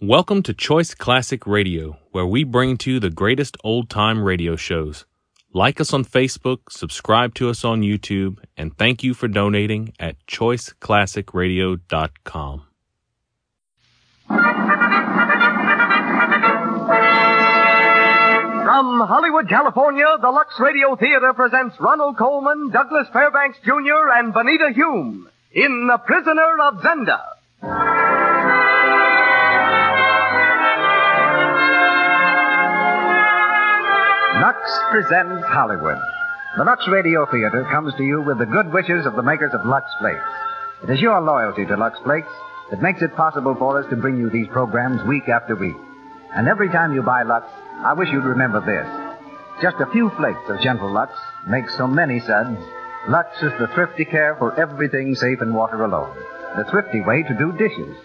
Welcome to Choice Classic Radio, where we bring to you the greatest old-time radio shows. Like us on Facebook, subscribe to us on YouTube, and thank you for donating at choiceclassicradio.com. From Hollywood, California, the Lux Radio Theater presents Ronald Coleman, Douglas Fairbanks Jr., and Bonita Hume in The Prisoner of Zenda. Lux presents Hollywood. The Lux Radio Theater comes to you with the good wishes of the makers of Lux Flakes. It is your loyalty to Lux Flakes that makes it possible for us to bring you these programs week after week. And every time you buy Lux, I wish you'd remember this. Just a few flakes of gentle Lux makes so many suds. Lux is the thrifty care for everything safe in water alone. The thrifty way to do dishes.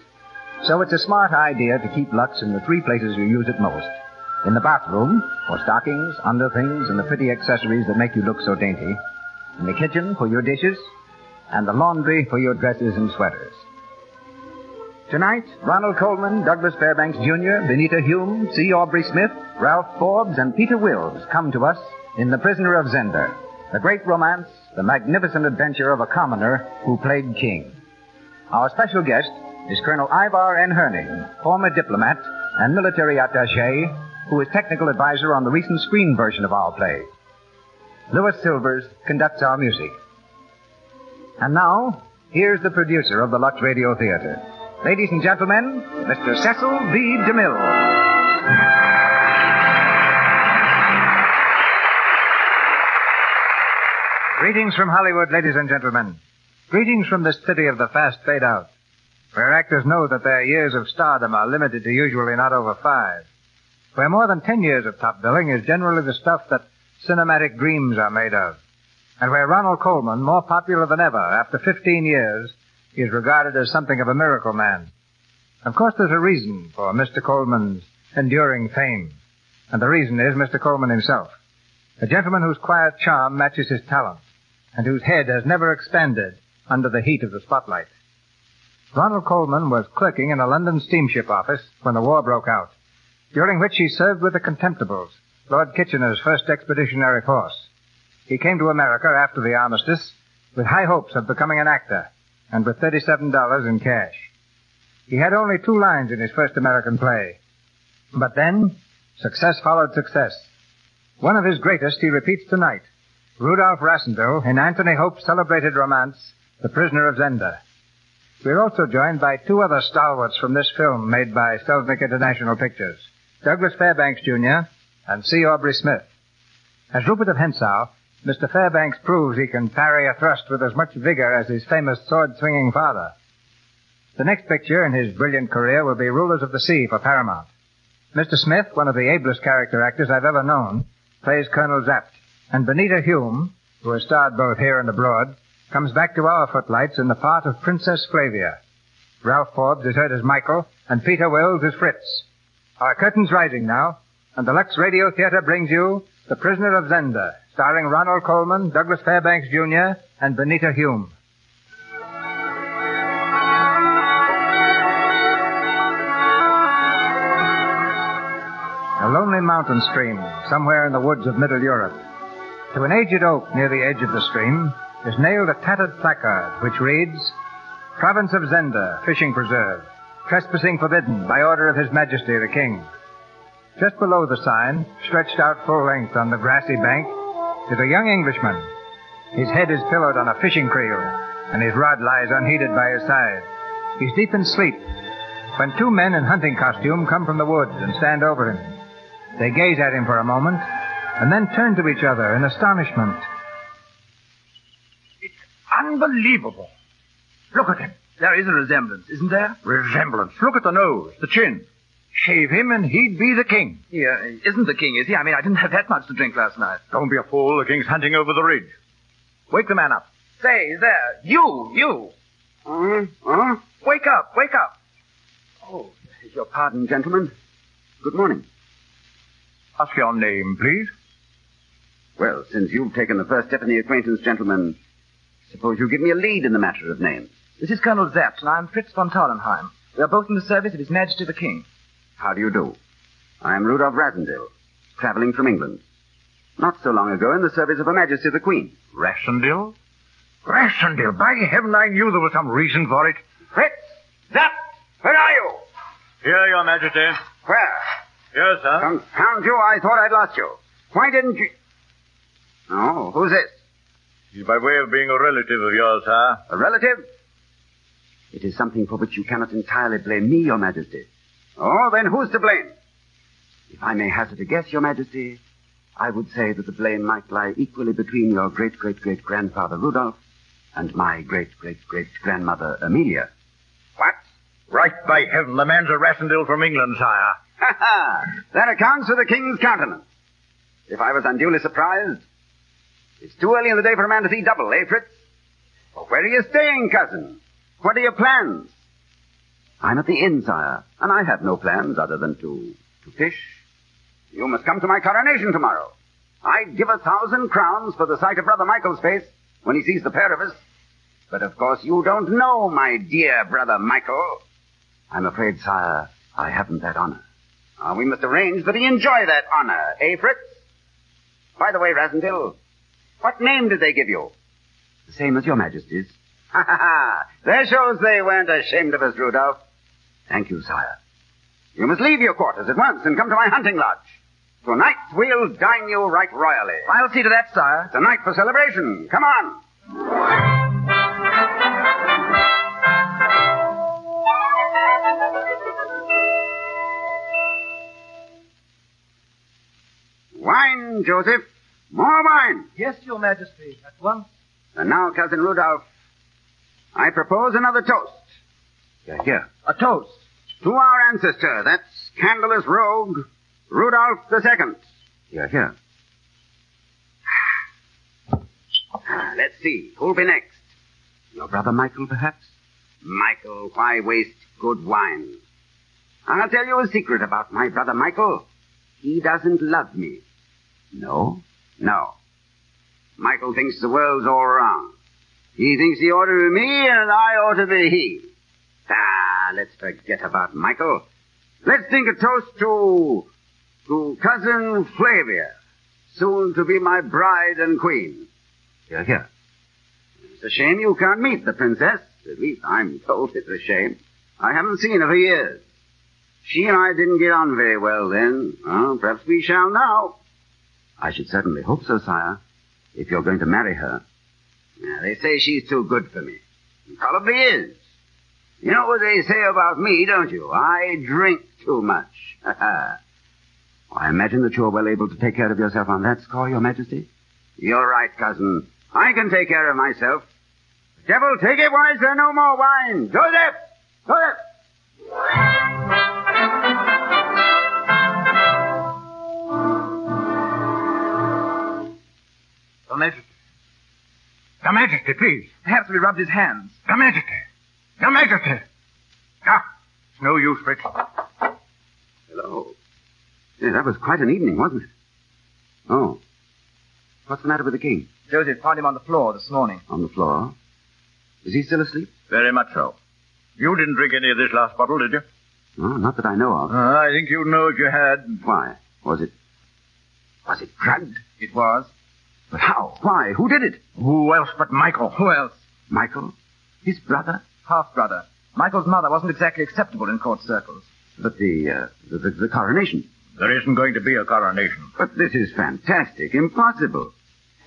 So it's a smart idea to keep Lux in the three places you use it most. In the bathroom, for stockings, underthings, and the pretty accessories that make you look so dainty. In the kitchen, for your dishes. And the laundry, for your dresses and sweaters. Tonight, Ronald Coleman, Douglas Fairbanks Jr., Benita Hume, C. Aubrey Smith, Ralph Forbes, and Peter Wills come to us in The Prisoner of Zenda, the great romance, the magnificent adventure of a commoner who played king. Our special guest is Colonel Ivar N. Herning, former diplomat and military attaché, who is technical advisor on the recent screen version of our play. Louis Silvers conducts our music. And now, here's the producer of the Lux Radio Theater. Ladies and gentlemen, Mr. Cecil B. DeMille. Greetings from Hollywood, ladies and gentlemen. Greetings from the city of the fast fade-out, where actors know that their years of stardom are limited to usually not over 5. Where more than 10 years of top billing is generally the stuff that cinematic dreams are made of. And where Ronald Coleman, more popular than ever after 15 years, is regarded as something of a miracle man. Of course, there's a reason for Mr. Coleman's enduring fame. And the reason is Mr. Coleman himself. A gentleman whose quiet charm matches his talent, and whose head has never expanded under the heat of the spotlight. Ronald Coleman was clerking in a London steamship office when the war broke out, during which he served with the Contemptibles, Lord Kitchener's first expeditionary force. He came to America after the armistice with high hopes of becoming an actor and with $37 in cash. He had only 2 lines in his first American play. But then, success followed success. One of his greatest he repeats tonight, Rudolph Rassendyll in Anthony Hope's celebrated romance, The Prisoner of Zenda. We're also joined by 2 other stalwarts from this film made by Selznick International Pictures, Douglas Fairbanks, Jr., and C. Aubrey Smith. As Rupert of Hentzau, Mr. Fairbanks proves he can parry a thrust with as much vigor as his famous sword-swinging father. The next picture in his brilliant career will be Rulers of the Sea for Paramount. Mr. Smith, one of the ablest character actors I've ever known, plays Colonel Zapt, and Benita Hume, who has starred both here and abroad, comes back to our footlights in the part of Princess Flavia. Ralph Forbes is heard as Michael, and Peter Wills as Fritz. Our curtain's rising now, and the Lux Radio Theater brings you The Prisoner of Zenda, starring Ronald Coleman, Douglas Fairbanks, Jr., and Benita Hume. A lonely mountain stream somewhere in the woods of Middle Europe. To an aged oak near the edge of the stream is nailed a tattered placard which reads, Province of Zenda, Fishing Preserve. Trespassing forbidden by order of His Majesty the King. Just below the sign, stretched out full length on the grassy bank, is a young Englishman. His head is pillowed on a fishing creel, and his rod lies unheeded by his side. He's deep in sleep, when 2 men in hunting costume come from the woods and stand over him. They gaze at him for a moment, and then turn to each other in astonishment. It's unbelievable. Look at him. There is a resemblance, isn't there? Resemblance. Look at the nose, the chin. Shave him and he'd be the king. He isn't the king, is he? I mean, I didn't have that much to drink last night. Don't be a fool. The king's hunting over the ridge. Wake the man up. Say, there. You. Huh? Wake up. Oh, your pardon, gentlemen. Good morning. Ask your name, please. Well, since you've taken the first step in the acquaintance, gentlemen, suppose you give me a lead in the matter of names. This is Colonel Zapt, and I'm Fritz von Tarlenheim. We are both in the service of His Majesty the King. How do you do? I'm Rudolph Rassendyll, traveling from England. Not so long ago in the service of Her Majesty the Queen. Rassendyll? Rassendyll, by heaven, I knew there was some reason for it. Fritz! Zap! Where are you? Here, Your Majesty. Where? Here, sir. Confound you, I thought I'd lost you. Why didn't you... Oh, who's this? He's by way of being a relative of yours, sir. A relative? It is something for which you cannot entirely blame me, Your Majesty. Oh, then who's to blame? If I may hazard a guess, Your Majesty, I would say that the blame might lie equally between your great-great-great-grandfather Rudolph and my great-great-great-grandmother Amelia. What? Right by heaven, the man's a Rassendyll from England, sire. Ha ha! That accounts for the king's countenance. If I was unduly surprised... It's too early in the day for a man to see double, eh, Fritz? Well, where are you staying, cousin? What are your plans? I'm at the inn, sire, and I have no plans other than to fish. You must come to my coronation tomorrow. I'd give 1,000 crowns for the sight of Brother Michael's face when he sees the pair of us. But, of course, you don't know, my dear Brother Michael. I'm afraid, sire, I haven't that honor. We must arrange that he enjoy that honor, eh, Fritz? By the way, Rassendyll... What name did they give you? The same as Your Majesty's. Ha ha ha! That shows they weren't ashamed of us, Rudolph. Thank you, sire. You must leave your quarters at once and come to my hunting lodge. Tonight we'll dine you right royally. I'll see to that, sire. It's a night for celebration. Come on. Wine, Joseph. More wine. Yes, Your Majesty, at once. And now, Cousin Rudolph, I propose another toast. Here, here. A toast? To our ancestor, that scandalous rogue, Rudolph II. Here, here. Let's see, who'll be next? Your brother Michael, perhaps? Michael, why waste good wine? I'll tell you a secret about my brother Michael. He doesn't love me. No? No. Michael thinks the world's all wrong. He thinks he ought to be me, and I ought to be he. Ah, let's forget about Michael. Let's think a toast to Cousin Flavia, soon to be my bride and queen. Here, here. It's a shame you can't meet the princess. At least I'm told it's a shame. I haven't seen her for years. She and I didn't get on very well then. Well, perhaps we shall now. I should certainly hope so, sire, if you're going to marry her. Yeah, they say she's too good for me. She probably is. You know what they say about me, don't you? I drink too much. Well, I imagine that you're well able to take care of yourself on that score, Your Majesty. You're right, cousin. I can take care of myself. The devil, take it, why is there no more wine? Joseph! Joseph! Your Majesty. Your Majesty, please. Perhaps we rubbed his hands. Your Majesty. Your Majesty. Ah, it's no use, Fritz. Hello. Yeah, that was quite an evening, wasn't it? Oh. What's the matter with the king? Joseph found him on the floor this morning. On the floor? Is he still asleep? Very much so. You didn't drink any of this last bottle, did you? Oh, not that I know of. I think you'd know if you had. Why? Was it drugged? It was. But how? Why? Who did it? Who else but Michael? Who else? Michael? His brother? Half-brother. Michael's mother wasn't exactly acceptable in court circles. But the coronation? There isn't going to be a coronation. But this is fantastic. Impossible.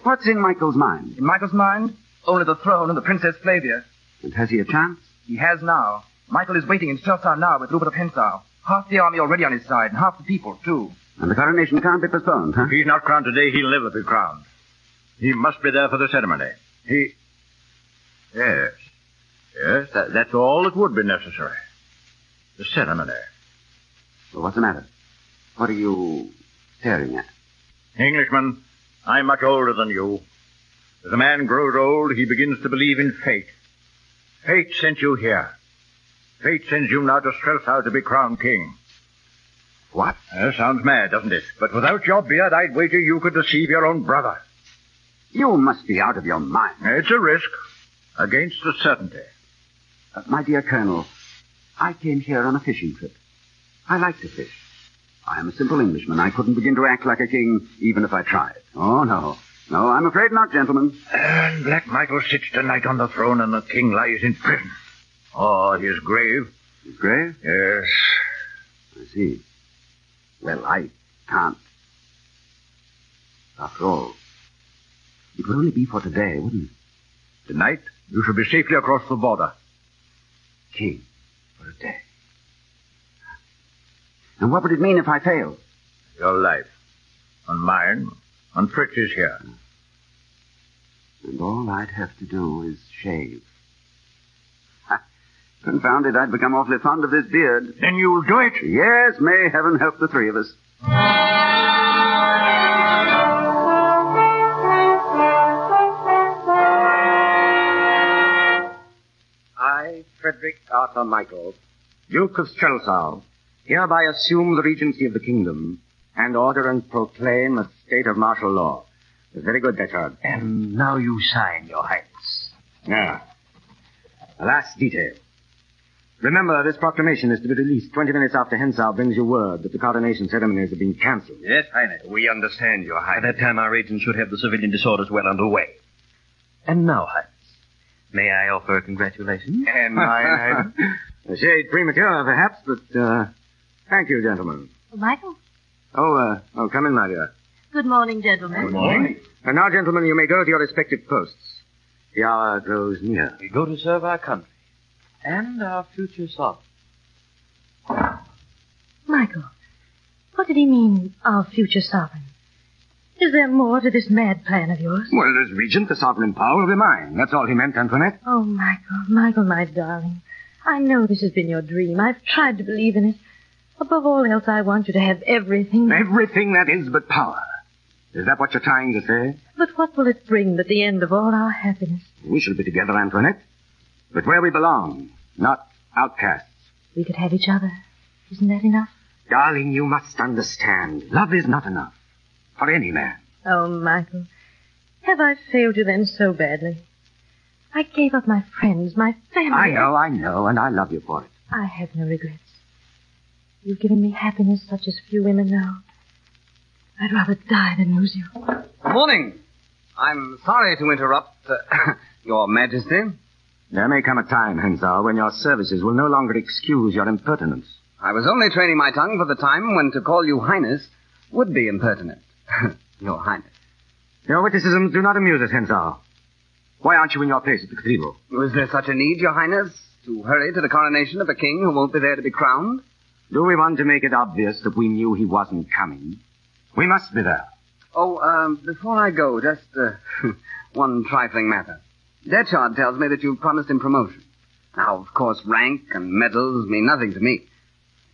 What's in Michael's mind? In Michael's mind? Only the throne and the Princess Flavia. And has he a chance? He has now. Michael is waiting in Strelsau now with Rupert of Hentzau. Half the army already on his side, and half the people, too. And the coronation can't be postponed, huh? If he's not crowned today, he'll never be crowned. He must be there for the ceremony. He... Yes. Yes, that's all that would be necessary. The ceremony. Well, what's the matter? What are you staring at? Englishman, I'm much older than you. As a man grows old, he begins to believe in fate. Fate sent you here. Fate sends you now to Strelsau to be crowned king. What? Sounds mad, doesn't it? But without your beard, I'd wager you could deceive your own brother. You must be out of your mind. It's a risk against a certainty. My dear Colonel, I came here on a fishing trip. I like to fish. I am a simple Englishman. I couldn't begin to act like a king, even if I tried. Oh, no. No, I'm afraid not, gentlemen. And Black Michael sits tonight on the throne, and the king lies in prison. Or his grave. His grave? Yes. I see. Well, I can't. After all, it would only be for today, wouldn't it? Tonight, you shall be safely across the border. King for a day. And what would it mean if I failed? Your life. On mine, on Fritz's here. And all I'd have to do is shave. Confound it, I'd become awfully fond of this beard. Then you'll do it. Yes, may heaven help the three of us. I, Frederick Arthur Michael, Duke of Strelsau, hereby assume the regency of the kingdom and order and proclaim a state of martial law. Very good, Detard. And now you sign, Your Highness. Now, the last detail. Remember, this proclamation is to be released 20 minutes after Hentzau brings you word that the coronation ceremonies have been cancelled. Yes, Highness. We understand, Your Highness. By that time, our agents should have the civilian disorders well underway. And now, Highness, may I offer congratulations? And mine, Highness. A shade premature, perhaps, but, thank you, gentlemen. Oh, Michael? Oh, come in, my dear. Good morning, gentlemen. Good morning. And now, gentlemen, you may go to your respective posts. The hour grows near. We go to serve our country. And our future sovereign. Michael, what did he mean, our future sovereign? Is there more to this mad plan of yours? Well, as regent, the sovereign power will be mine. That's all he meant, Antoinette. Oh, Michael, my darling. I know this has been your dream. I've tried to believe in it. Above all else, I want you to have everything. Everything that is but power. Is that what you're trying to say? But what will it bring but the end of all our happiness? We shall be together, Antoinette. But where we belong, not outcasts. We could have each other. Isn't that enough? Darling, you must understand. Love is not enough. For any man. Oh, Michael, have I failed you then so badly? I gave up my friends, my family. I know, and I love you for it. I have no regrets. You've given me happiness such as few women know. I'd rather die than lose you. Morning. I'm sorry to interrupt, Your Majesty. There may come a time, Hentzau, when your services will no longer excuse your impertinence. I was only training my tongue for the time when to call you Highness would be impertinent. Your Highness. Your witticisms do not amuse us, Hentzau. Why aren't you in your place at the cathedral? Is there such a need, Your Highness, to hurry to the coronation of a king who won't be there to be crowned? Do we want to make it obvious that we knew he wasn't coming? We must be there. Oh, before I go, just one trifling matter. Detchard tells me that you've promised him promotion. Now, of course, rank and medals mean nothing to me.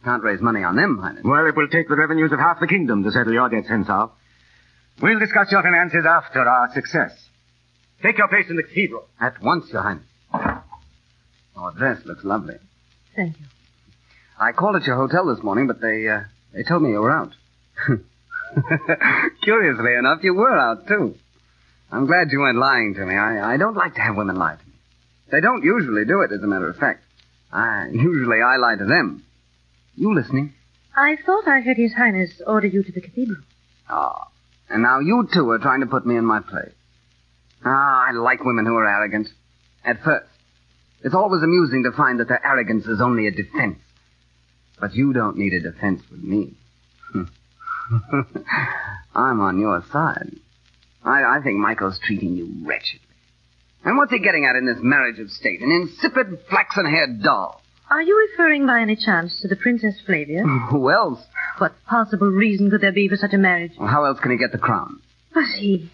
Can't raise money on them, Highness. Well, it will take the revenues of half the kingdom to settle your debts, Hentzau. We'll discuss your finances after our success. Take your place in the cathedral. At once, Your Highness. Your dress looks lovely. Thank you. I called at your hotel this morning, but they told me you were out. Curiously enough, you were out, too. I'm glad you weren't lying to me. I don't like to have women lie to me. They don't usually do it, as a matter of fact. I usually lie to them. You listening? I thought I heard His Highness order you to the cathedral. Ah, and now you two are trying to put me in my place. Ah, I like women who are arrogant. At first. It's always amusing to find that their arrogance is only a defense. But you don't need a defense with me. I'm on your side. I think Michael's treating you wretchedly. And what's he getting at in this marriage of state? An insipid, flaxen-haired doll. Are you referring by any chance to the Princess Flavia? Who else? What possible reason could there be for such a marriage? Well, how else can he get the crown? But he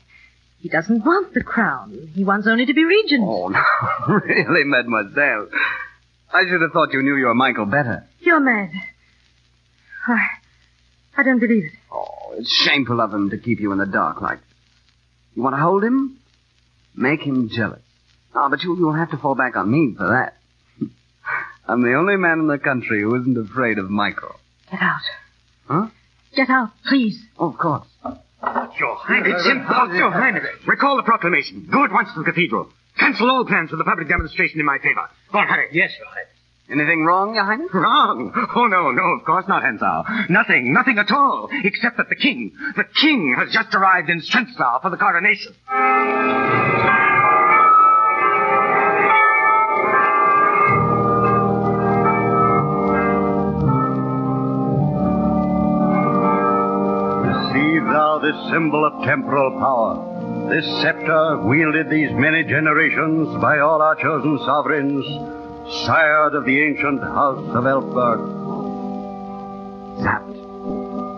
doesn't want the crown. He wants only to be regent. Oh, no. Really, mademoiselle? I should have thought you knew your Michael better. You're mad. I don't believe it. Oh, it's shameful of him to keep you in the dark like this. You want to hold him? Make him jealous. Ah, but you'll have to fall back on me for that. I'm the only man in the country who isn't afraid of Michael. Get out. Huh? Get out, please. Oh, of course. Your Highness. It's impossible. Your Highness. Recall the proclamation. Go at once to the cathedral. Cancel all plans for the public demonstration in my favor. Go on, hurry. Yes, Your Highness. Anything wrong, Your Highness? Wrong? Oh, no, of course not, Hentzau. Nothing at all, except that the king has just arrived in Strenzlau for the coronation. Receive thou this symbol of temporal power, this scepter wielded these many generations by all our chosen sovereigns, sired of the ancient house of Elfberg. Zapt,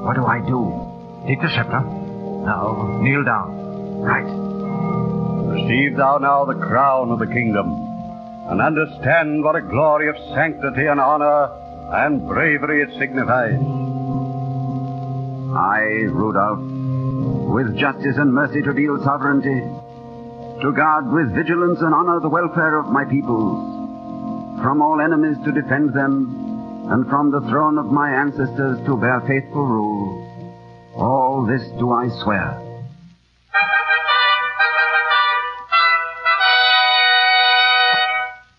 what do I do? Take the scepter. Now, kneel down. Right. Receive thou now the crown of the kingdom, and understand what a glory of sanctity and honor and bravery it signifies. I, Rudolph, with justice and mercy to deal sovereignty, to guard with vigilance and honor the welfare of my peoples, from all enemies to defend them, and from the throne of my ancestors to bear faithful rule. All this do I swear.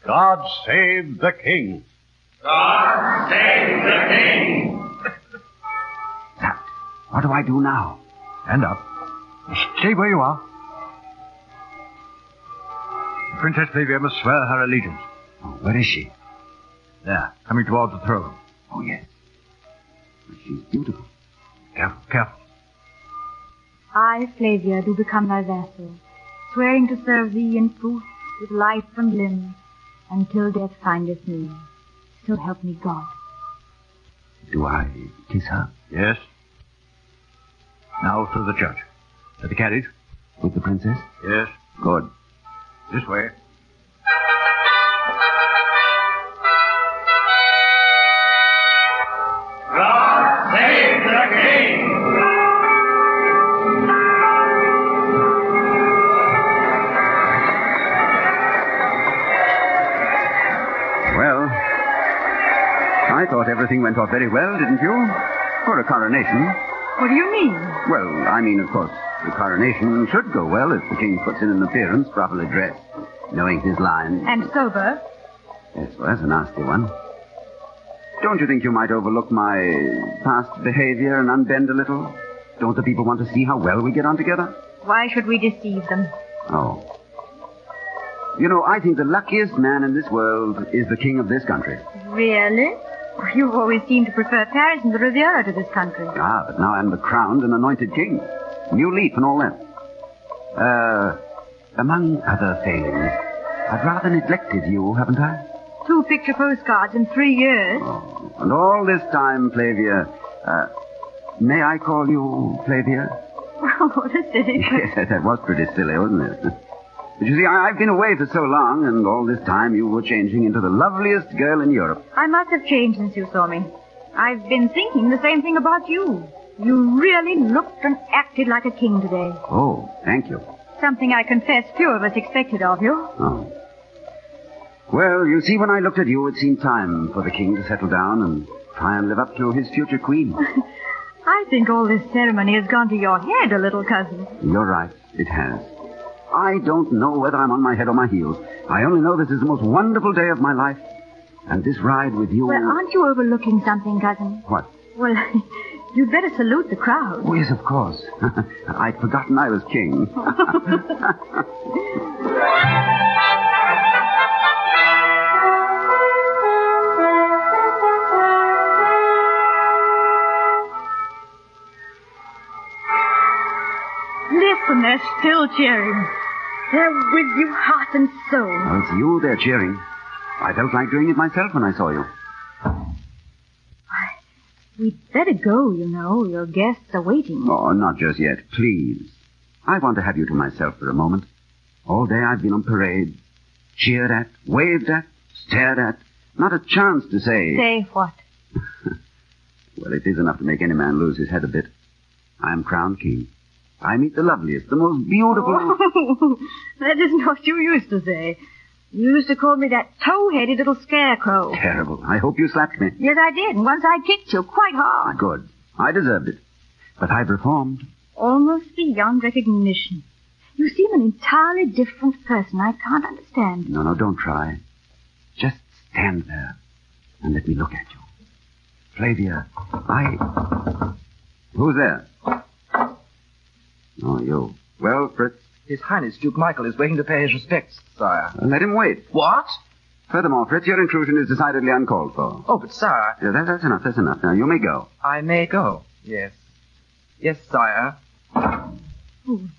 God save the king. God save the king. What do I do now? Stand up. Stay where you are. Princess Flavia must swear her allegiance. Oh, where is she? There, coming towards the throne. Oh, yes. She's beautiful. Careful. I, Flavia, do become thy vassal, swearing to serve thee in truth with life and limb, until death findeth me. So help me God. Do I kiss her? Yes. Now through the church. To the carriage. With the princess? Yes. Good. This way. God save the king! Well, I thought everything went off very well, didn't you? For a coronation. What do you mean? Well, I mean, of course, the coronation should go well if the king puts in an appearance properly dressed, knowing his lines. And sober. Yes, well, that's a nasty one. Don't you think you might overlook my past behavior and unbend a little? Don't the people want to see how well we get on together? Why should we deceive them? Oh. You know, I think the luckiest man in this world is the king of this country. Really? You always seem to prefer Paris and the Riviera to this country. Ah, but now I'm the crowned and anointed king. New leaf and all that. Among other things, I've rather neglected you, haven't I? 2 picture postcards in 3 years. Oh, and all this time, Flavia, may I call you Flavia? What a silly... Yes, that was pretty silly, wasn't it? But you see, I've been away for so long, and all this time you were changing into the loveliest girl in Europe. I must have changed since you saw me. I've been thinking the same thing about you. You really looked and acted like a king today. Oh, thank you. Something I confess few of us expected of you. Oh. Well, you see, when I looked at you, it seemed time for the king to settle down and try and live up to his future queen. I think all this ceremony has gone to your head a little, cousin. You're right, it has. I don't know whether I'm on my head or my heels. I only know this is the most wonderful day of my life. And this ride with you... Well, aren't you overlooking something, cousin? What? Well, you'd better salute the crowd. Oh, yes, of course. I'd forgotten I was king. Listen, they're still cheering. They're with you, heart and soul. Well, it's you they're cheering. I felt like doing it myself when I saw you. Why, we'd better go, you know. Your guests are waiting. Oh, not just yet, please. I want to have you to myself for a moment. All day I've been on parade. Cheered at, waved at, stared at. Not a chance to say... Say what? Well, it is enough to make any man lose his head a bit. I am crowned king. I meet the loveliest, the most beautiful... Oh, that isn't what you used to say. You used to call me that tow-headed little scarecrow. Terrible. I hope you slapped me. Yes, I did. And once I kicked you quite hard. Good. I deserved it. But I've reformed. Almost beyond recognition. You seem an entirely different person. I can't understand. No, don't try. Just stand there. and let me look at you. Flavia, I... Who's there? Oh, you. Well, Fritz? His Highness Duke Michael is waiting to pay his respects, sire. Let him wait. What? Furthermore, Fritz, your intrusion is decidedly uncalled for. Oh, but, sire... Yeah, that's enough. Now, you may go. I may go, yes. Yes, sire. Oh,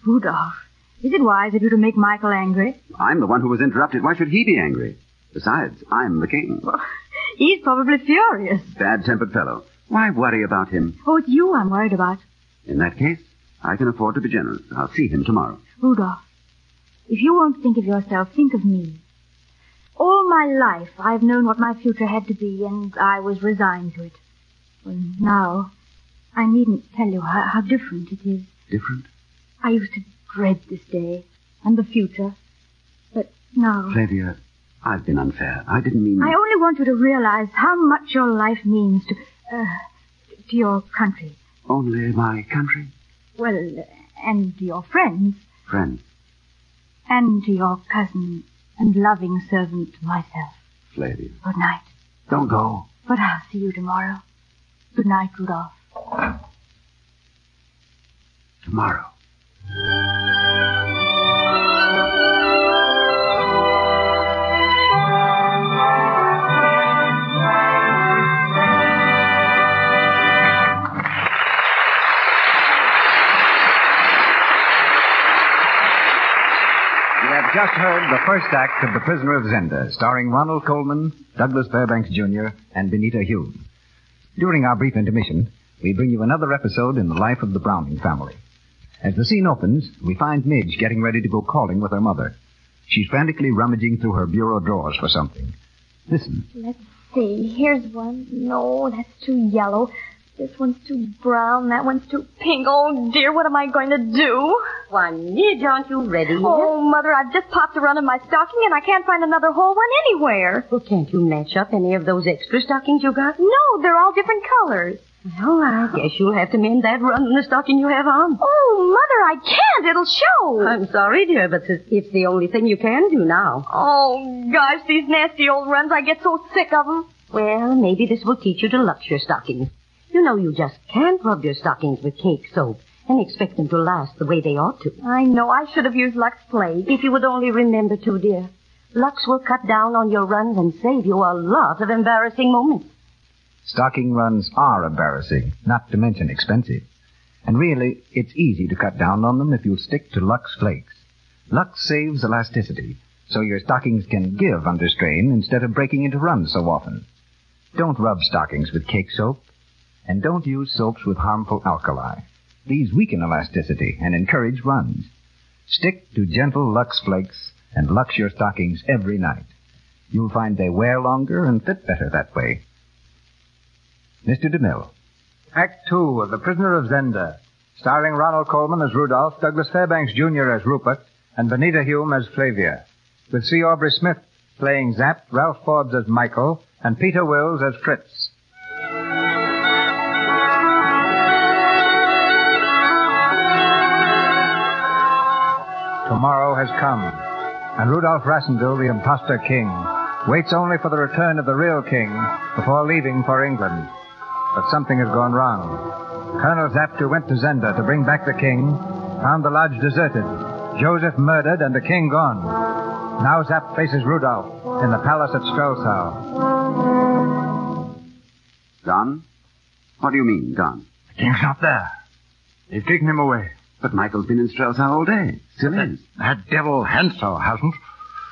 Rudolph, is it wise of you to make Michael angry? I'm the one who was interrupted. Why should he be angry? Besides, I'm the king. Well, he's probably furious. Bad-tempered fellow. Why worry about him? Oh, it's you I'm worried about. In that case, I can afford to be generous. I'll see him tomorrow. Rudolph, if you won't think of yourself, think of me. All my life, I've known what my future had to be, and I was resigned to it. Well, now, I needn't tell you how different it is. Different? I used to dread this day and the future, but now... Flavia, I've been unfair. I didn't mean... I only want you to realize how much your life means to your country. Only my country? Well, and to your friends. Friends? And to your cousin and loving servant myself. Flavia. Good night. Don't go. But I'll see you tomorrow. Good night, Rudolph. Tomorrow. Just heard the first act of The Prisoner of Zenda, starring Ronald Coleman, Douglas Fairbanks, Jr., and Benita Hume. During our brief intermission, we bring you another episode in the life of the Browning family. As the scene opens, we find Midge getting ready to go calling with her mother. She's frantically rummaging through her bureau drawers for something. Listen. Let's see. Here's one. No, that's too yellow. This one's too brown. That one's too pink. Oh, dear, what am I going to do? Juanita, aren't you ready yet? Oh, Mother, I've just popped a run in my stocking, and I can't find another whole one anywhere. Well, can't you match up any of those extra stockings you got? No, they're all different colors. Well, I guess you'll have to mend that run in the stocking you have on. Oh, Mother, I can't. It'll show. I'm sorry, dear, but it's the only thing you can do now. Oh, gosh, these nasty old runs. I get so sick of them. Well, maybe this will teach you to lux your stockings. You know, you just can't rub your stockings with cake soap and expect them to last the way they ought to. I know. I should have used Lux Flake. If you would only remember to, dear. Lux will cut down on your runs and save you a lot of embarrassing moments. Stocking runs are embarrassing, not to mention expensive. And really, it's easy to cut down on them if you'll stick to Lux Flakes. Lux saves elasticity, so your stockings can give under strain instead of breaking into runs so often. Don't rub stockings with cake soap. And don't use soaps with harmful alkali. These weaken elasticity and encourage runs. Stick to gentle Lux Flakes and lux your stockings every night. You'll find they wear longer and fit better that way. Mr. DeMille. Act 2 of The Prisoner of Zenda, starring Ronald Coleman as Rudolph, Douglas Fairbanks, Jr. as Rupert, and Benita Hume as Flavia, with C. Aubrey Smith playing Zapp, Ralph Forbes as Michael, and Peter Wills as Fritz. Tomorrow has come, and Rudolph Rassendyll, the imposter king, waits only for the return of the real king before leaving for England. But something has gone wrong. Colonel Zapp, who went to Zenda to bring back the king, found the lodge deserted, Joseph murdered, and the king gone. Now Zapp faces Rudolph in the palace at Strelsau. Gone? What do you mean, gone? The king's not there. They've taken him away. But Michael's been in Strelsau all day. Still is. That devil Hansel hasn't.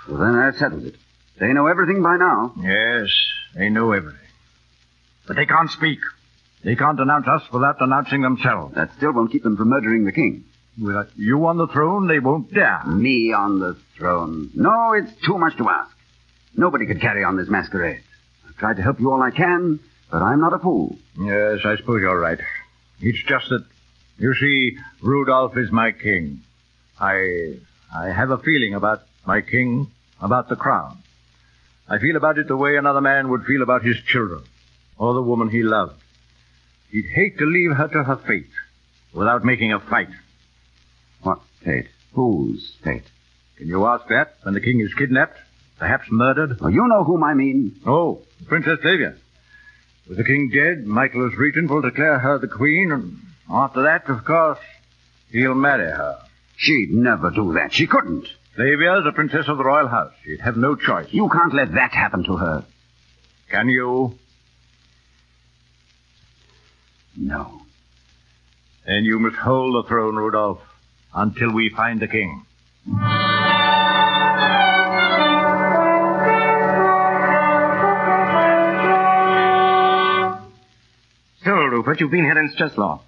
Well, then that settles it. They know everything by now. Yes, they know everything. But they can't speak. They can't denounce us without denouncing themselves. That still won't keep them from murdering the king. Without you on the throne, they won't dare. Me on the throne? No, it's too much to ask. Nobody could carry on this masquerade. I've tried to help you all I can, but I'm not a fool. Yes, I suppose you're right. It's just that... You see, Rudolph is my king. I have a feeling about my king, about the crown. I feel about it the way another man would feel about his children or the woman he loved. He'd hate to leave her to her fate without making a fight. What fate? Whose fate? Can you ask that when the king is kidnapped perhaps murdered. Oh, you know whom I mean. Oh, Princess Flavia. With the king dead, Michael is regent will declare her the queen, and after that, of course, he'll marry her. She'd never do that. She couldn't. Flavia is a princess of the royal house. She'd have no choice. You can't let that happen to her. Can you? No. Then you must hold the throne, Rudolph, until we find the king. So, Rupert, you've been here in Czeslow.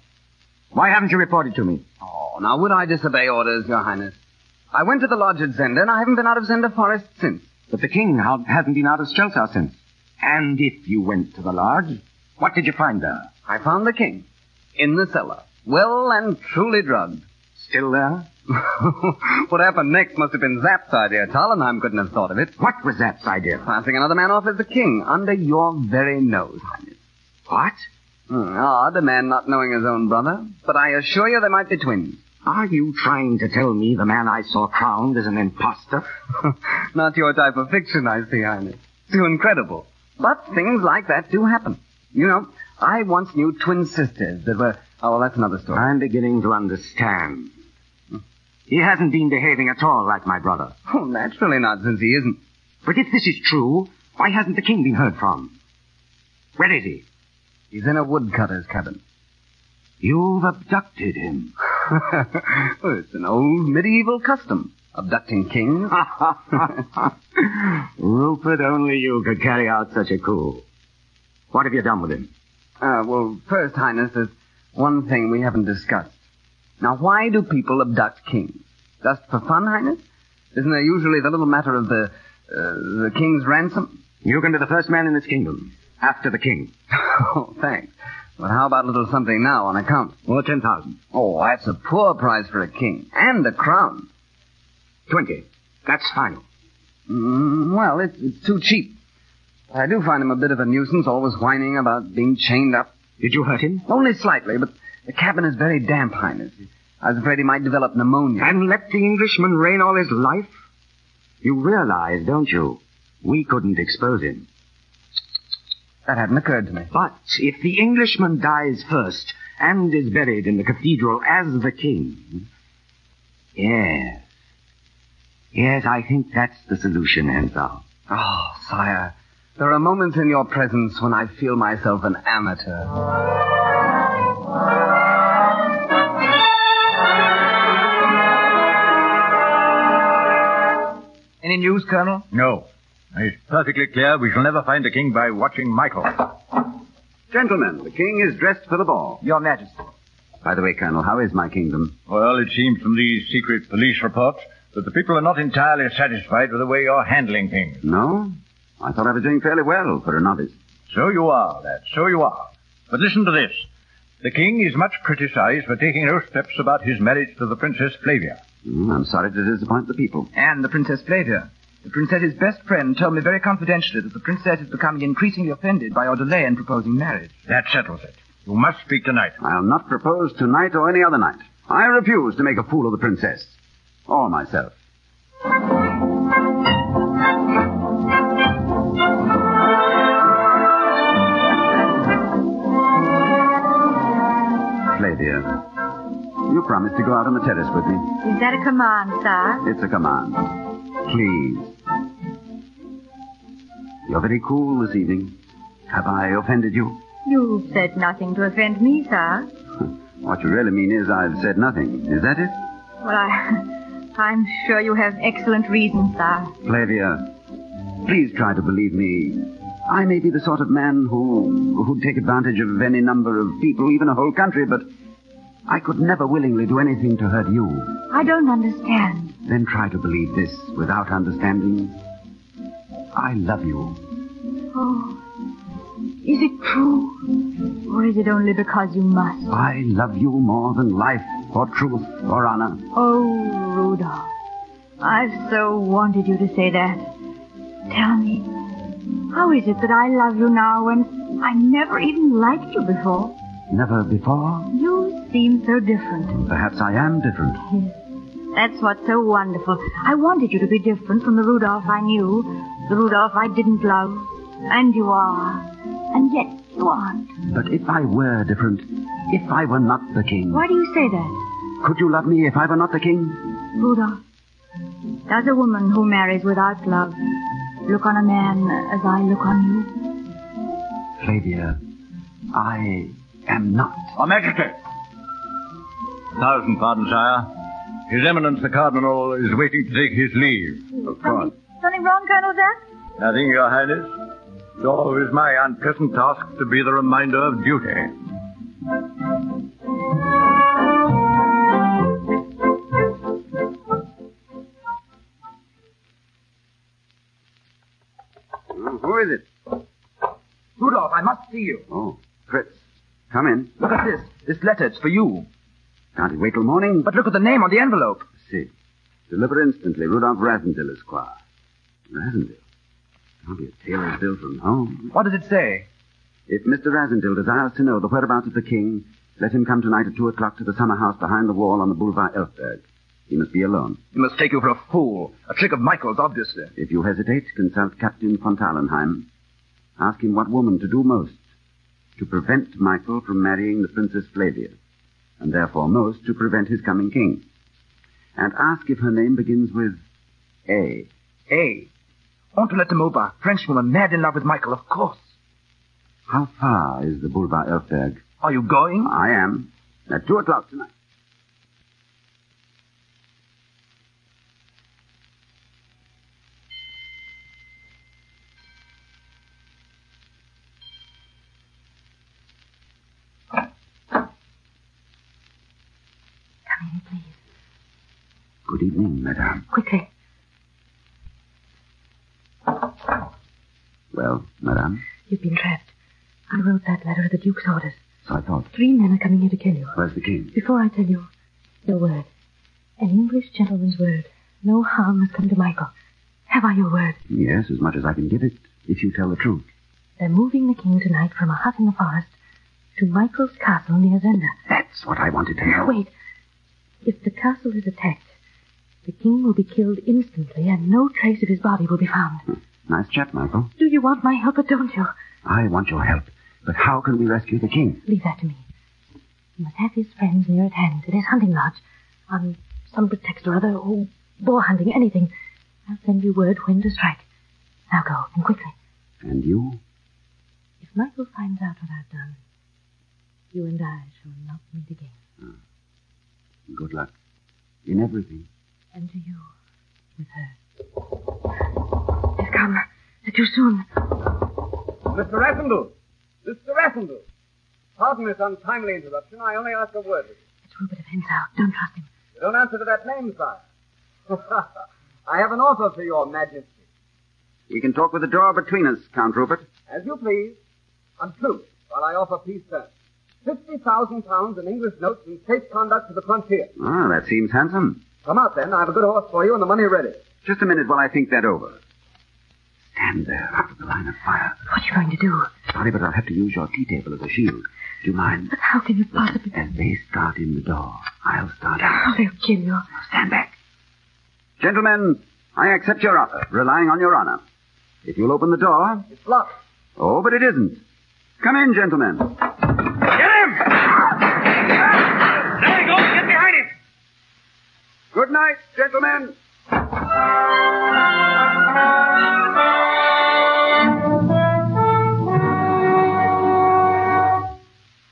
Why haven't you reported to me? Oh, now, would I disobey orders, Your Highness? I went to the lodge at Zenda, and I haven't been out of Zenda Forest since. But the king hasn't been out of Strelsau since. And if you went to the lodge, what did you find there? I found the king. In the cellar. Well and truly drugged. Still there? What happened next must have been Zapp's idea. Tarlenheim couldn't have thought of it. What was Zapp's idea? Passing another man off as the king, under your very nose, Highness. What? Odd, a man not knowing his own brother. But I assure you they might be twins. Are you trying to tell me the man I saw crowned is an imposter? Not your type of fiction, I see, Highness. Too incredible. But things like that do happen. You know, I once knew twin sisters that were... Oh, well, that's another story. I'm beginning to understand. He hasn't been behaving at all like my brother. Oh, naturally not, since he isn't. But if this is true, why hasn't the king been heard from? Where is he? He's in a woodcutter's cabin. You've abducted him. Well, it's an old medieval custom, abducting kings. Rupert, only you could carry out such a coup. What have you done with him? Well, first, Highness, there's one thing we haven't discussed. Now, why do people abduct kings? Just for fun, Highness? Isn't there usually the little matter of the king's ransom? You can be the first man in this kingdom, after the king. Oh, thanks. But how about a little something now on account? Well, 10,000. Oh, that's a poor price for a king. And a crown. 20. That's final. Well, it's too cheap. I do find him a bit of a nuisance, always whining about being chained up. Did you hurt him? Only slightly, but the cabin is very damp, Highness. I was afraid he might develop pneumonia. And let the Englishman reign all his life? You realize, don't you, we couldn't expose him. That hadn't occurred to me. But if the Englishman dies first and is buried in the cathedral as the king... Yes. Yes, I think that's the solution, Ansel. Oh, sire... There are moments in your presence when I feel myself an amateur. Any news, Colonel? No. It's perfectly clear we shall never find the king by watching Michael. Gentlemen, the king is dressed for the ball. Your Majesty. By the way, Colonel, how is my kingdom? Well, it seems from these secret police reports that the people are not entirely satisfied with the way you're handling things. No? I thought I was doing fairly well for a novice. So you are, lad, so you are. But listen to this. The king is much criticized for taking no steps about his marriage to the Princess Flavia. I'm sorry to disappoint the people. And the Princess Flavia. The princess's best friend told me very confidentially that the princess is becoming increasingly offended by your delay in proposing marriage. That settles it. You must speak tonight. I'll not propose tonight or any other night. I refuse to make a fool of the princess. Or myself. Flavia, you promised to go out on the terrace with me. Is that a command, sir? It's a command. Please. You're very cool this evening. Have I offended you? You've said nothing to offend me, sir. What you really mean is I've said nothing. Is that it? Well, I'm sure you have excellent reasons, sir. Flavia, please try to believe me. I may be the sort of man who'd take advantage of any number of people, even a whole country, but I could never willingly do anything to hurt you. I don't understand. Then try to believe this without understanding. I love you. Oh, is it true? Or is it only because you must? I love you more than life, or truth, or honor. Oh, Rudolph, I've so wanted you to say that. Tell me. How is it that I love you now when I never even liked you before? Never before? You seem so different. Perhaps I am different. Yes. That's what's so wonderful. I wanted you to be different from the Rudolph I knew, the Rudolph I didn't love. And you are. And yet you aren't. But if I were different, if I were not the king... Why do you say that? Could you love me if I were not the king? Rudolph, does a woman who marries without love look on a man as I look on you? Flavia, I am not... Our Majesty! Thousand pardons, sire. His Eminence the Cardinal is waiting to take his leave. Of course. Something wrong, Colonel Zapp? Nothing, Your Highness. It's always my unpleasant task to be the reminder of duty. Who is it? Rudolph, I must see you. Oh, Fritz. Come in. Look at this. This letter, it's for you. Can't it wait till morning? But look at the name on the envelope. I see. Deliver instantly, Rudolph Rasendil, Esquire. Rasendil? Can't be a tailor's bill from home. What does it say? If Mr. Rasendil desires to know the whereabouts of the king, let him come tonight at 2:00 to the summer house behind the wall on the Boulevard Elfberg. He must be alone. He must take you for a fool. A trick of Michael's, obviously. If you hesitate, consult Captain von Tarlenheim. Ask him what woman to do most. To prevent Michael from marrying the Princess Flavia. And therefore most to prevent his coming king. And ask if her name begins with A. A. Antoinette de Mauban, Frenchwoman, mad in love with Michael, of course. How far is the Boulevard Elfberg? Are you going? I am. At 2:00 tonight. Good evening, madame. Quickly. Well, madame? You've been trapped. I wrote that letter at the Duke's orders. So I thought. 3 men are coming here to kill you. Where's the king? Before I tell you, your word. An English gentleman's word. No harm has come to Michael. Have I your word? Yes, as much as I can give it, if you tell the truth. They're moving the king tonight from a hut in the forest to Michael's castle near Zenda. That's what I wanted to know. Wait. If the castle is attacked, the king will be killed instantly, and no trace of his body will be found. Nice chap, Michael. Do you want my help or don't you? I want your help, but how can we rescue the king? Leave that to me. You must have his friends near at hand, at his hunting lodge, on some pretext or other, or boar hunting, anything. I'll send you word when to strike. Now go, and quickly. And you? If Michael finds out what I've done, you and I shall not meet again. Good luck. In everything. And to you, with her. They've come. They're too soon. Mr. Rasendil! Mr. Rasendil! Pardon this untimely interruption. I only ask a word with you. It's Rupert of Hentzau. Don't trust him. You don't answer to that name, sire. I have an offer for your majesty. We can talk with the door between us, Count Rupert. As you please. On truth, while I offer peace terms. 50,000 pounds in English notes and safe conduct to the frontier. Ah, that seems handsome. Come out, then. I have a good horse for you and the money ready. Just a minute while I think that over. Stand there, out of the line of fire. What are you going to do? Sorry, but I'll have to use your tea table as a shield. Do you mind? But how can you possibly... As they start in the door, I'll start out. Oh, they'll kill you. Stand back. Gentlemen, I accept your offer, relying on your honor. If you'll open the door... It's locked. Oh, but it isn't. Come in, gentlemen. Get him! There he goes. Get behind him. Good night, gentlemen.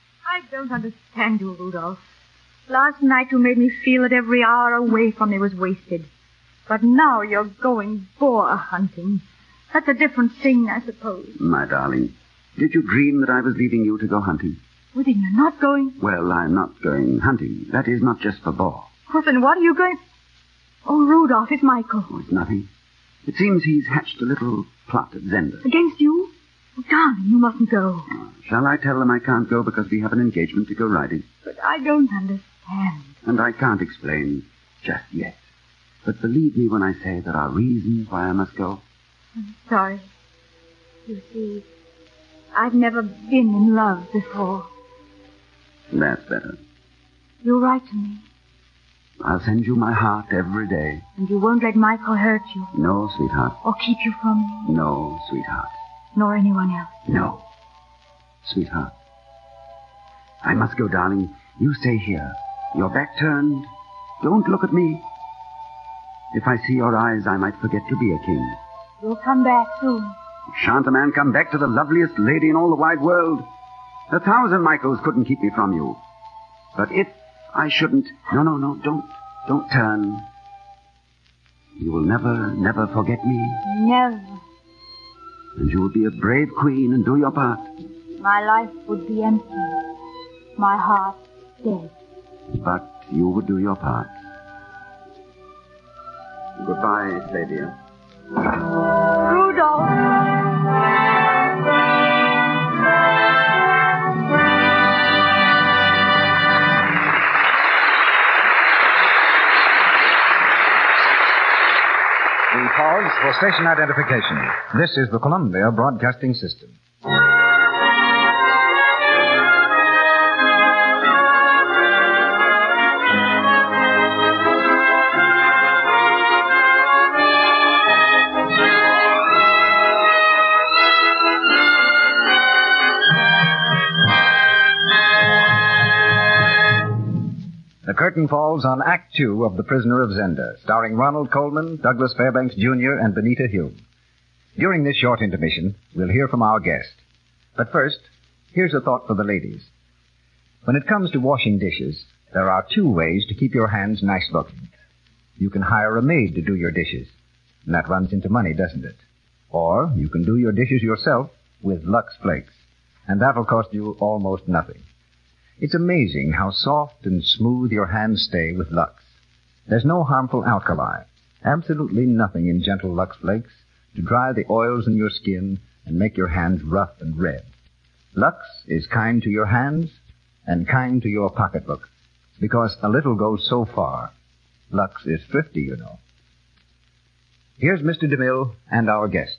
I don't understand you, Rudolph. Last night you made me feel that every hour away from me was wasted. But now you're going boar hunting. That's a different thing, I suppose. My darling, did you dream that I was leaving you to go hunting? Well, then you're not going... Well, I'm not going hunting. That is not just for boar. Well, then what are you going... Oh, Rudolph, it's Michael. Oh, it's nothing. It seems he's hatched a little plot at Zenda. Against you? Oh, darling, you mustn't go. Oh, shall I tell them I can't go because we have an engagement to go riding? But I don't understand. And I can't explain just yet. But believe me when I say there are reasons why I must go. I'm sorry. You see, I've never been in love before. That's better. You write to me. I'll send you my heart every day. And you won't let Michael hurt you? No, sweetheart. Or keep you from me? No, sweetheart. Nor anyone else? No. Sweetheart. I must go, darling. You stay here. Your back turned. Don't look at me. If I see your eyes, I might forget to be a king. You'll come back soon. Shan't a man come back to the loveliest lady in all the wide world? 1,000 Michaels couldn't keep me from you. But if I shouldn't... No, don't turn. You will never forget me. Never. And you will be a brave queen and do your part. My life would be empty. My heart dead. But you would do your part. Goodbye, Flavia. Rudolph! We pause for station identification. This is the Columbia Broadcasting System. The curtain falls on Act Two of The Prisoner of Zenda, starring Ronald Coleman, Douglas Fairbanks, Jr., and Benita Hume. During this short intermission, we'll hear from our guest. But first, here's a thought for the ladies. When it comes to washing dishes, there are two ways to keep your hands nice-looking. You can hire a maid to do your dishes, and that runs into money, doesn't it? Or you can do your dishes yourself with Lux Flakes, and that'll cost you almost nothing. It's amazing how soft and smooth your hands stay with Lux. There's no harmful alkali, absolutely nothing in gentle Lux Flakes to dry the oils in your skin and make your hands rough and red. Lux is kind to your hands and kind to your pocketbook, because a little goes so far. Lux is thrifty, you know. Here's Mr. DeMille and our guest.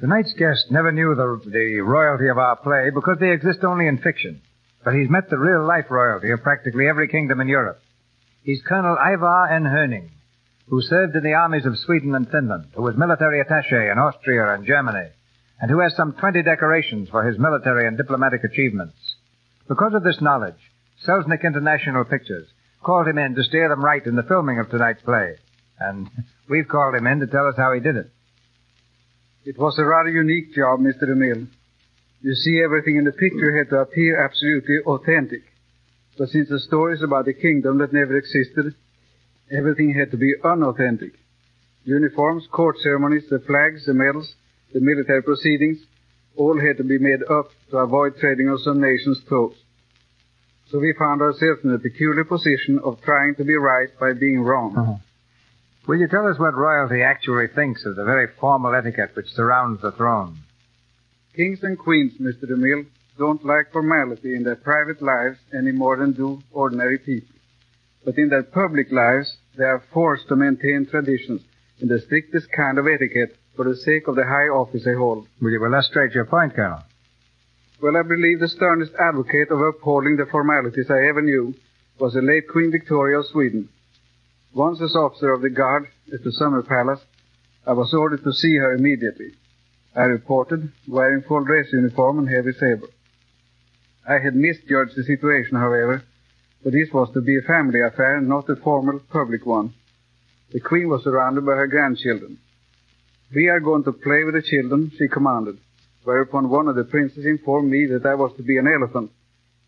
Tonight's guest never knew the royalty of our play because they exist only in fiction. But he's met the real-life royalty of practically every kingdom in Europe. He's Colonel Ivar N. Herning, who served in the armies of Sweden and Finland, who was military attaché in Austria and Germany, and who has some 20 decorations for his military and diplomatic achievements. Because of this knowledge, Selznick International Pictures called him in to steer them right in the filming of tonight's play, and we've called him in to tell us how he did it. It was a rather unique job, Mr. DeMille. You see, everything in the picture had to appear absolutely authentic. But since the story is about a kingdom that never existed, everything had to be unauthentic. Uniforms, court ceremonies, the flags, the medals, the military proceedings, all had to be made up to avoid treading on some nation's toes. So we found ourselves in a peculiar position of trying to be right by being wrong. Uh-huh. Will you tell us what royalty actually thinks of the very formal etiquette which surrounds the throne? Kings and queens, Mr. DeMille, don't like formality in their private lives any more than do ordinary people. But in their public lives, they are forced to maintain traditions in the strictest kind of etiquette for the sake of the high office they hold. Will you illustrate your point, Colonel? Well, I believe the sternest advocate of upholding the formalities I ever knew was the late Queen Victoria of Sweden. Once as officer of the guard at the Summer Palace, I was ordered to see her immediately. I reported, wearing full dress uniform and heavy saber. I had misjudged the situation, however, but this was to be a family affair, not a formal public one. The queen was surrounded by her grandchildren. "We are going to play with the children," she commanded, whereupon one of the princes informed me that I was to be an elephant,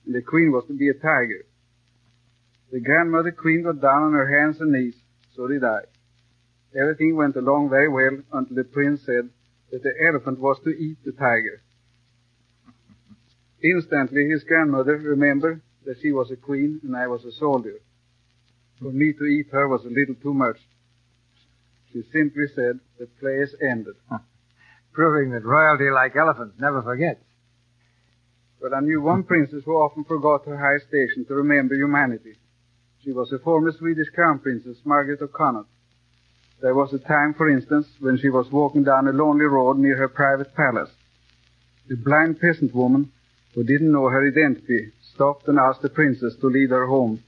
and the queen was to be a tiger. The grandmother queen got down on her hands and knees, so did I. Everything went along very well until the prince said that the elephant was to eat the tiger. Instantly, his grandmother remembered that she was a queen and I was a soldier. For me to eat her was a little too much. She simply said, "The play is ended." Proving that royalty, like elephants, never forgets. But I knew one princess who often forgot her high station to remember humanity. She was a former Swedish crown princess, Margaret of Connaught. There was a time, for instance, when she was walking down a lonely road near her private palace. The blind peasant woman, who didn't know her identity, stopped and asked the princess to lead her home.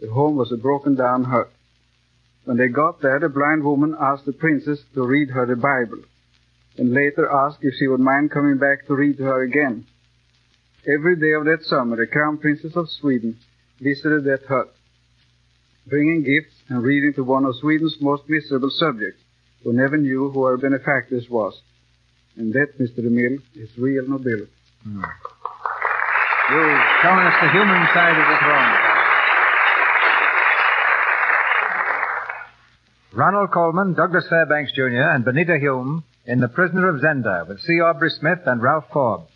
The home was a broken-down hut. When they got there, the blind woman asked the princess to read her the Bible, and later asked if she would mind coming back to read to her again. Every day of that summer, the Crown Princess of Sweden visited that hut, bringing gifts and reading to one of Sweden's most miserable subjects, who never knew who her benefactress was. And that, Mr. DeMille, is real nobility. Mm. You're showing us the human side of the throne. Ronald Coleman, Douglas Fairbanks, Jr., and Benita Hume in The Prisoner of Zenda with C. Aubrey Smith and Ralph Forbes.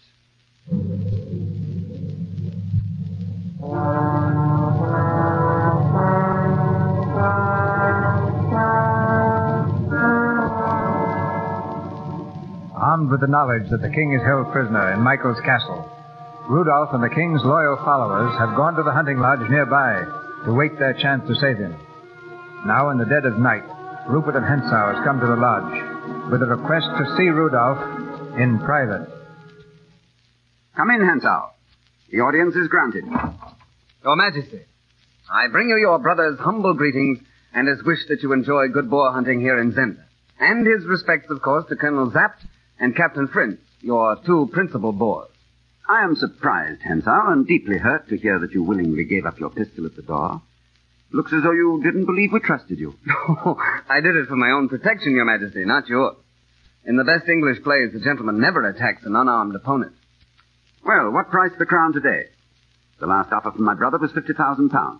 Armed with the knowledge that the king is held prisoner in Michael's castle, Rudolph and the king's loyal followers have gone to the hunting lodge nearby to wait their chance to save him. Now, in the dead of night, Rupert and Hentzau has come to the lodge with a request to see Rudolph in private. Come in, Hentzau. The audience is granted. Your Majesty, I bring you your brother's humble greetings and his wish that you enjoy good boar hunting here in Zenda. And his respects, of course, to Colonel Zapt and Captain Frintz, your two principal boars. I am surprised, Hentzau, and deeply hurt to hear that you willingly gave up your pistol at the door. Looks as though you didn't believe we trusted you. Oh, I did it for my own protection, Your Majesty, not yours. In the best English plays, the gentleman never attacks an unarmed opponent. Well, what price the crown today? The last offer from my brother was £50,000.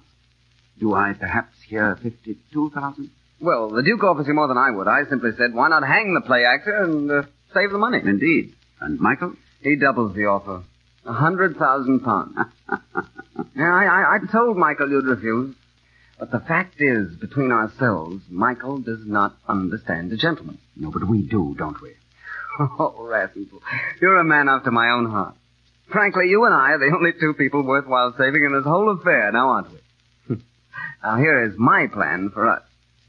Do I perhaps hear 52,000? Well, the Duke offers you more than I would. I simply said, why not hang the play actor and save the money? Indeed. And Michael? He doubles the offer. £100,000. I told Michael you'd refuse. But the fact is, between ourselves, Michael does not understand a gentleman. No, but we do, don't we? Oh, Rasenful, you're a man after my own heart. Frankly, you and I are the only two people worthwhile saving in this whole affair, now aren't we? Now, here is my plan for us.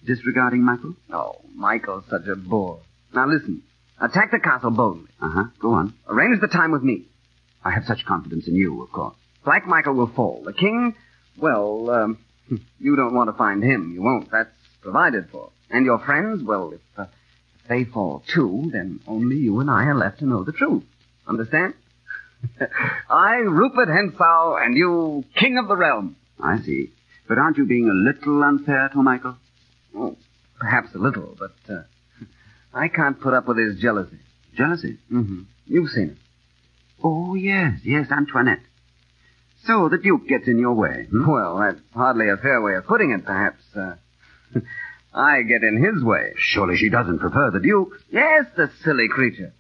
Disregarding Michael? Oh, Michael's such a bore. Now, listen. Attack the castle boldly. Uh-huh. Go on. Arrange the time with me. I have such confidence in you, of course. Black Michael will fall. The king, well, you don't want to find him. You won't. That's provided for. And your friends, well, if they fall too, then only you and I are left to know the truth. Understand? I, Rupert Hentzau, and you, king of the realm. I see. But aren't you being a little unfair to Michael? Oh, perhaps a little, but I can't put up with his jealousy. Jealousy? Mm-hmm. You've seen it. Oh, yes, Antoinette. So the Duke gets in your way. Hmm? Well, that's hardly a fair way of putting it, perhaps. I get in his way. Surely she doesn't prefer the Duke. Yes, the silly creature.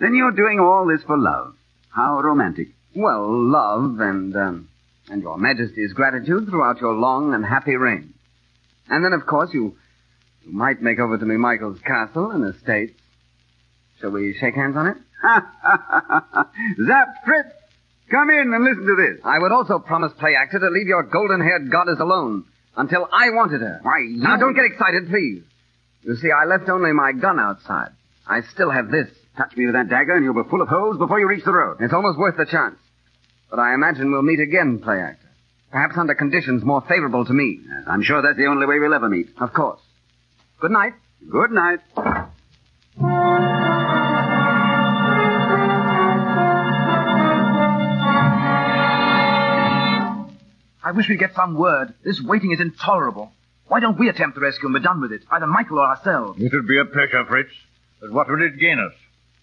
Then you're doing all this for love. How romantic. Well, love and your Majesty's gratitude throughout your long and happy reign. And then, of course, you might make over to me Michael's castle and estates. Shall we shake hands on it? Zapt Fritz! Come in and listen to this. I would also promise, play actor, to leave your golden-haired goddess alone until I wanted her. Why, you... Now, don't get excited, please. You see, I left only my gun outside. I still have this. Touch me with that dagger and you'll be full of holes before you reach the road. It's almost worth the chance. But I imagine we'll meet again, play actor. Perhaps under conditions more favorable to me. Yes, I'm sure that's the only way we'll ever meet. Of course. Good night. Good night. I wish we'd get some word. This waiting is intolerable. Why don't we attempt the rescue and we're done with it, either Michael or ourselves? It would be a pleasure, Fritz. But what would it gain us?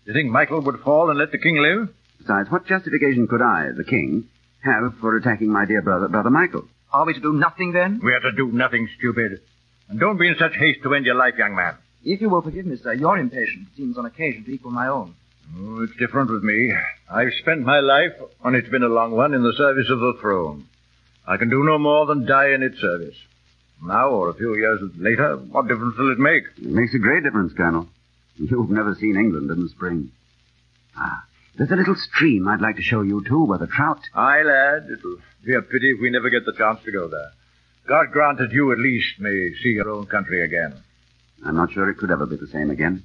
Do you think Michael would fall and let the king live? Besides, what justification could I, the king, have for attacking my dear brother Michael? Are we to do nothing, then? We are to do nothing, stupid. And don't be in such haste to end your life, young man. If you will forgive me, sir, your impatience seems on occasion to equal my own. Oh, it's different with me. I've spent my life, and it's been a long one, in the service of the throne. I can do no more than die in its service. Now, or a few years later, what difference will it make? It makes a great difference, Colonel. You've never seen England in the spring. Ah, there's a little stream I'd like to show you, too, where the trout... Aye, lad. It'll be a pity if we never get the chance to go there. God grant that you at least may see your own country again. I'm not sure it could ever be the same again.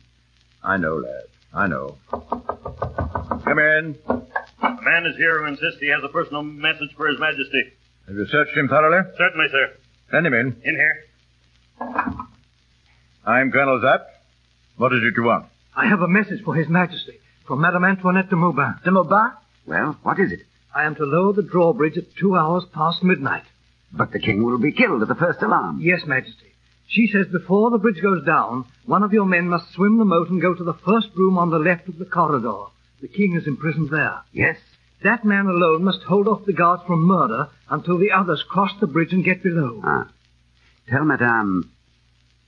I know, lad. I know. Come in. The man is here who insists he has a personal message for His Majesty. Have you searched him thoroughly? Certainly, sir. Send him in. In here. I'm Colonel Zapp. What is it you want? I have a message for His Majesty, from Madame Antoinette de Maubin. De Maubin? Well, what is it? I am to lower the drawbridge at 2 hours past midnight. But the king will be killed at the first alarm. Yes, Majesty. She says before the bridge goes down, one of your men must swim the moat and go to the first room on the left of the corridor. The king is imprisoned there. Yes? That man alone must hold off the guards from murder until the others cross the bridge and get below. Ah. Tell Madame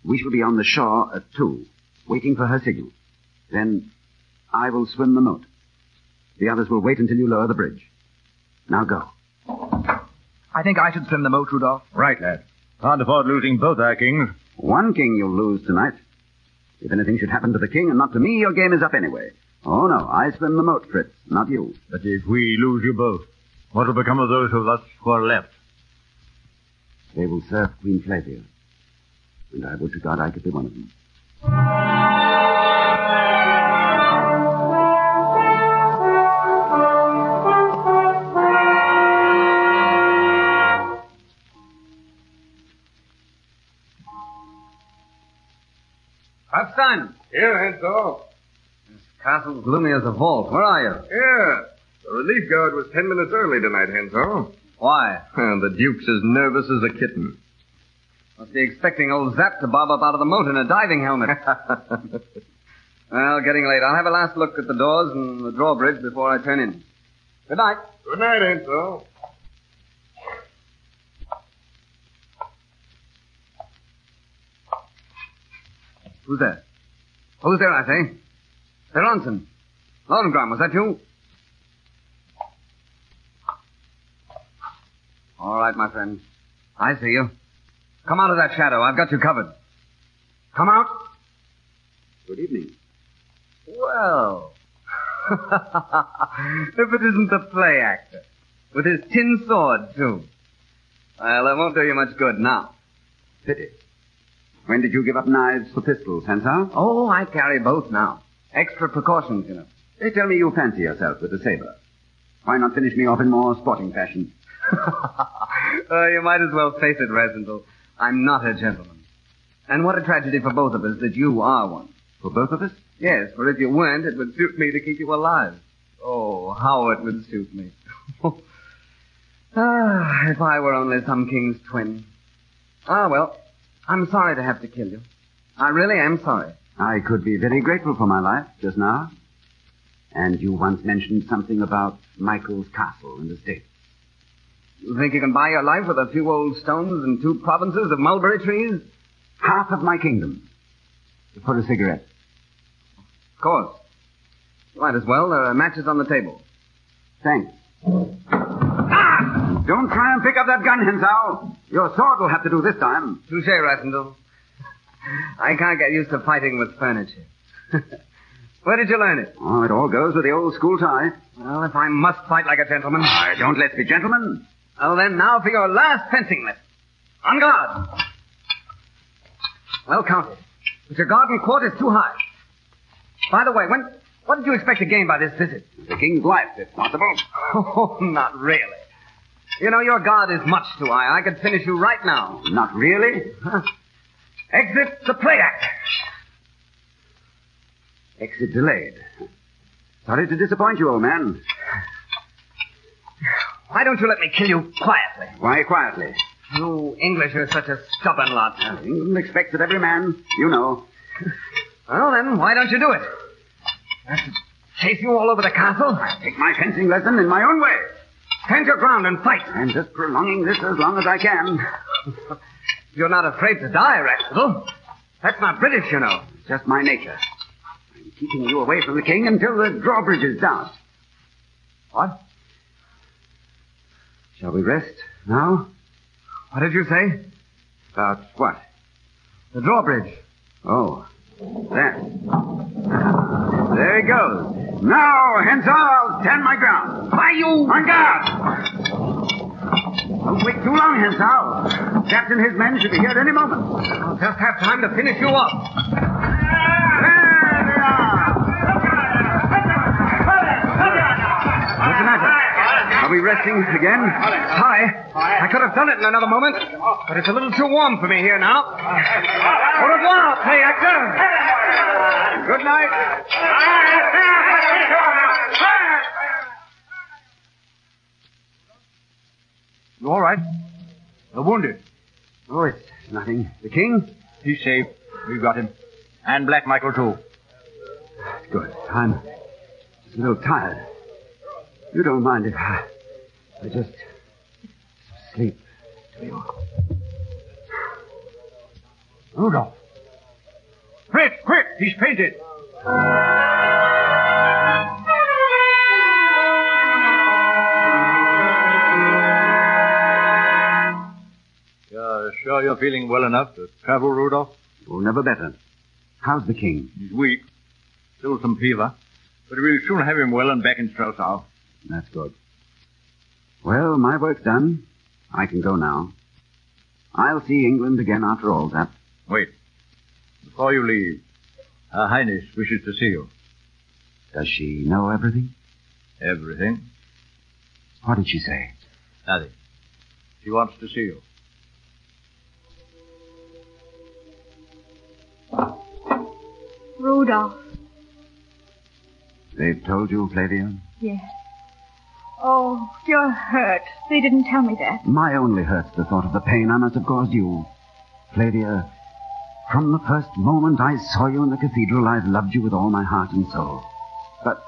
we shall be on the shore at 2, waiting for her signal. Then I will swim the moat. The others will wait until you lower the bridge. Now go. I think I should swim the moat, Rudolph. Right, lad. Can't afford losing both our kings. One king you'll lose tonight. If anything should happen to the king and not to me, your game is up anyway. Oh, no, I swim the moat, Fritz, not you. But if we lose you both, what will become of those of us who are left? They will serve Queen Flavia, and I would to God I could be one of them. Hobson! Here, Henzo. This castle's gloomy as a vault. Where are you? Here. The relief guard was 10 minutes early tonight, Henzo. Why? The Duke's as nervous as a kitten. Must be expecting old Zapp to bob up out of the moat in a diving helmet. Well, getting late. I'll have a last look at the doors and the drawbridge before I turn in. Good night. Good night, Ansel. Who's there? Who's there, I say? Beronson. Lohengrin, was that you? All right, my friend. I see you. Come out of that shadow. I've got you covered. Come out. Good evening. Well, if it isn't the play actor. With his tin sword, too. Well, that won't do you much good now. Pity. When did you give up knives for pistols, Hansard? Oh, I carry both now. Extra precautions, you know. They tell me you fancy yourself with a saber. Why not finish me off in more sporting fashion? You might as well face it, Razzendal. I'm not a gentleman. And what a tragedy for both of us that you are one. For both of us? Yes, for if you weren't, it would suit me to keep you alive. Oh, how it would suit me. If I were only some king's twin. Ah, well, I'm sorry to have to kill you. I really am sorry. I could be very grateful for my life just now. And you once mentioned something about Michael's castle and estate. You think you can buy your life with a few old stones and 2 provinces of mulberry trees? Half of my kingdom. For a cigarette. Of course. Might as well. There are matches on the table. Thanks. Ah! Don't try and pick up that gun, Hensau. Your sword will have to do this time. Touché, Rassendal. I can't get used to fighting with furniture. Where did you learn it? Oh, it all goes with the old school tie. Well, if I must fight like a gentleman... Don't let's be gentlemen. Oh, then now for your last fencing lesson. On guard. Well counted. But your garden court is too high. By the way, what did you expect to gain by this visit? The king's life, if possible. Oh, not really. You know, your guard is much too high. I could finish you right now. Not really? Huh. Exit the play act. Exit delayed. Sorry to disappoint you, old man. Why don't you let me kill you quietly? Why quietly? You English are such a stubborn lot. England expects that every man, you know. Well, then, why don't you do it? I have to chase you all over the castle? I take my fencing lesson in my own way. Stand your ground and fight. I'm just prolonging this as long as I can. You're not afraid to die, Razzle. That's not British, you know. It's just my nature. I'm keeping you away from the king until the drawbridge is down. What? Shall we rest now? What did you say? About what? The drawbridge. Oh, that. There he goes. Now, Hansard, I'll stand my ground. By you! On guard! Don't wait too long, Hansard. Captain and his men should be here at any moment. I'll just have time to finish you off. There they are! What's the matter? Are we resting again? Hi. I could have done it in another moment, but it's a little too warm for me here now. Au revoir, play actor. Good night. You all right? The wounded? Oh, it's nothing. The king? He's safe. We've got him. And Black Michael, too. Good. I'm just a little tired. You don't mind if I just sleep to you. Rudolph. Quick! He's fainted. Sure you're feeling well enough to travel, Rudolph? Oh, never better. How's the king? He's weak. Still some fever. But we'll soon have him well and back in Strelsau. That's good. Well, my work's done. I can go now. I'll see England again after all that. Wait. Before you leave, Her Highness wishes to see you. Does she know everything? Everything. What did she say? Nothing. She wants to see you. Rudolph. They've told you, Flavia? Yes. Oh, you're hurt. They didn't tell me that. My only hurt's the thought of the pain I must have caused you. Flavia, from the first moment I saw you in the cathedral, I've loved you with all my heart and soul. But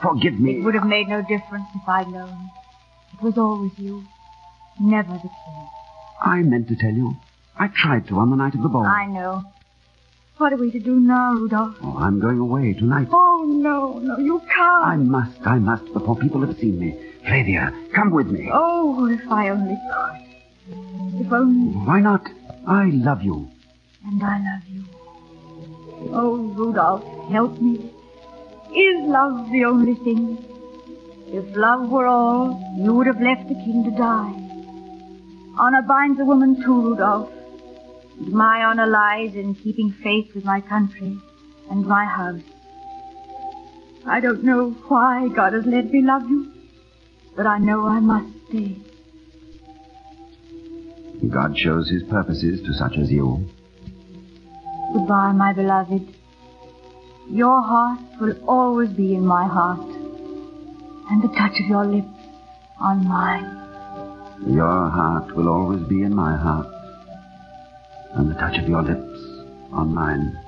forgive me. It would have made no difference if I'd known. It was always you, never the king. I meant to tell you. I tried to on the night of the ball. I know. What are we to do now, Rudolph? Oh, I'm going away tonight. Oh, no, you can't. I must, before people have seen me. Flavia, come with me. Oh, if I only could. If only... Why not? I love you. And I love you. Oh, Rudolph, help me. Is love the only thing? If love were all, you would have left the king to die. Honor binds a woman too, Rudolph. My honor lies in keeping faith with my country and my house. I don't know why God has let me love you, but I know I must stay. God shows his purposes to such as you. Goodbye, my beloved. Your heart will always be in my heart, and the touch of your lips on mine. Your heart will always be in my heart. And the touch of your lips on mine.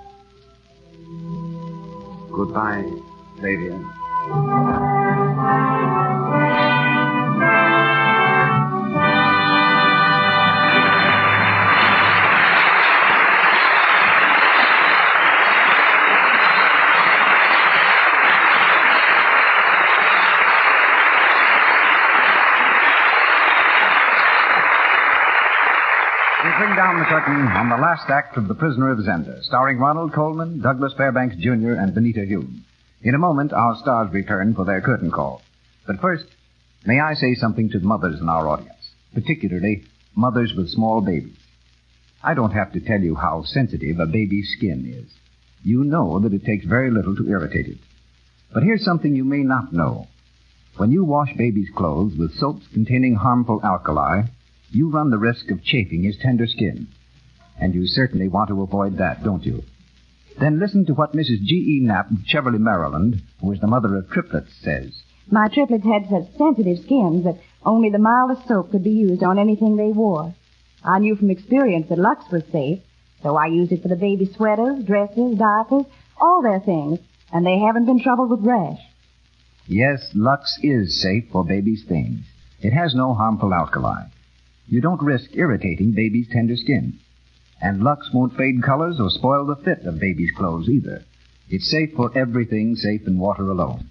Goodbye, Flavia. Bring down the curtain on the last act of The Prisoner of Zenda, starring Ronald Coleman, Douglas Fairbanks, Jr., and Benita Hume. In a moment, our stars return for their curtain call. But first, may I say something to mothers in our audience, particularly mothers with small babies. I don't have to tell you how sensitive a baby's skin is. You know that it takes very little to irritate it. But here's something you may not know. When you wash baby's clothes with soaps containing harmful alkali, you run the risk of chafing his tender skin. And you certainly want to avoid that, don't you? Then listen to what Mrs. G.E. Knapp of Cheverly, Maryland, who is the mother of triplets, says. My triplets had such sensitive skins that only the mildest soap could be used on anything they wore. I knew from experience that Lux was safe, so I used it for the baby sweaters, dresses, diapers, all their things, and they haven't been troubled with rash. Yes, Lux is safe for baby's things. It has no harmful alkali. You don't risk irritating baby's tender skin. And Lux won't fade colors or spoil the fit of baby's clothes either. It's safe for everything safe in water alone.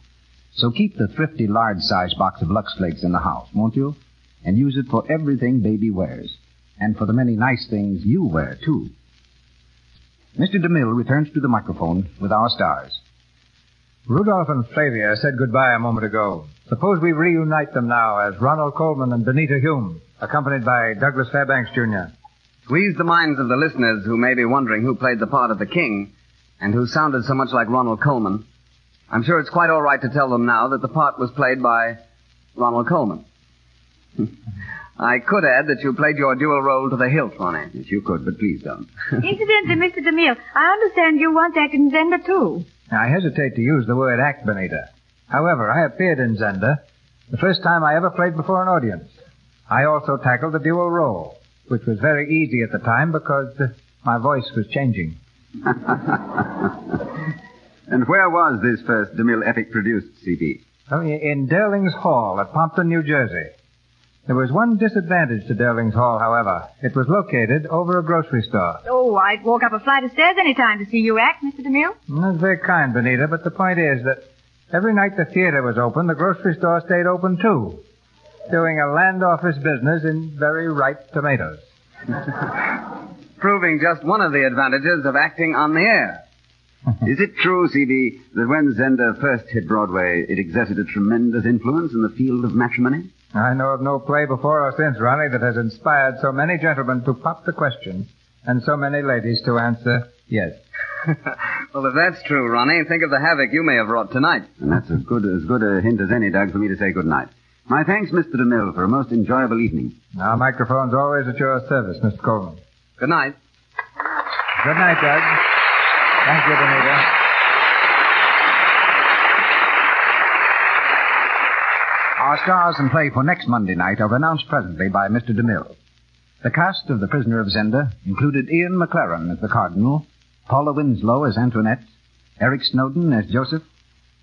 So keep the thrifty large-size box of Lux Flakes in the house, won't you? And use it for everything baby wears. And for the many nice things you wear, too. Mr. DeMille returns to the microphone with our stars. Rudolph and Flavia said goodbye a moment ago. Suppose we reunite them now as Ronald Coleman and Benita Hume, accompanied by Douglas Fairbanks, Jr. Squeeze the minds of the listeners who may be wondering who played the part of the king and who sounded so much like Ronald Coleman. I'm sure it's quite all right to tell them now that the part was played by Ronald Coleman. I could add that you played your dual role to the hilt, Ronnie. Yes, you could, but please don't. Incidentally, Mr. DeMille, I understand you once acted in Zenda, too. I hesitate to use the word act, Benita. However, I appeared in Zenda, the first time I ever played before an audience. I also tackled the dual role, which was very easy at the time because my voice was changing. And where was this first DeMille epic produced, C.B.? Oh, in Derlings Hall at Pompton, New Jersey. There was one disadvantage to Derlings Hall, however. It was located over a grocery store. Oh, I'd walk up a flight of stairs any time to see you act, Mr. DeMille. That's very kind, Benita, but the point is that every night the theater was open, the grocery store stayed open, too, doing a land office business in very ripe tomatoes. Proving just one of the advantages of acting on the air. Is it true, C.B., that when Zenda first hit Broadway, it exerted a tremendous influence in the field of matrimony? I know of no play before or since, Ronnie, that has inspired so many gentlemen to pop the question and so many ladies to answer yes. Well, if that's true, Ronnie, think of the havoc you may have wrought tonight. And that's as good a hint as any, Doug, for me to say good night. My thanks, Mr. DeMille, for a most enjoyable evening. Our microphone's always at your service, Mr. Coleman. Good night. Good night, Doug. Thank you, Benita. Our stars and play for next Monday night are announced presently by Mr. DeMille. The cast of The Prisoner of Zenda included Ian McLaren as the Cardinal, Paula Winslow as Antoinette, Eric Snowden as Joseph,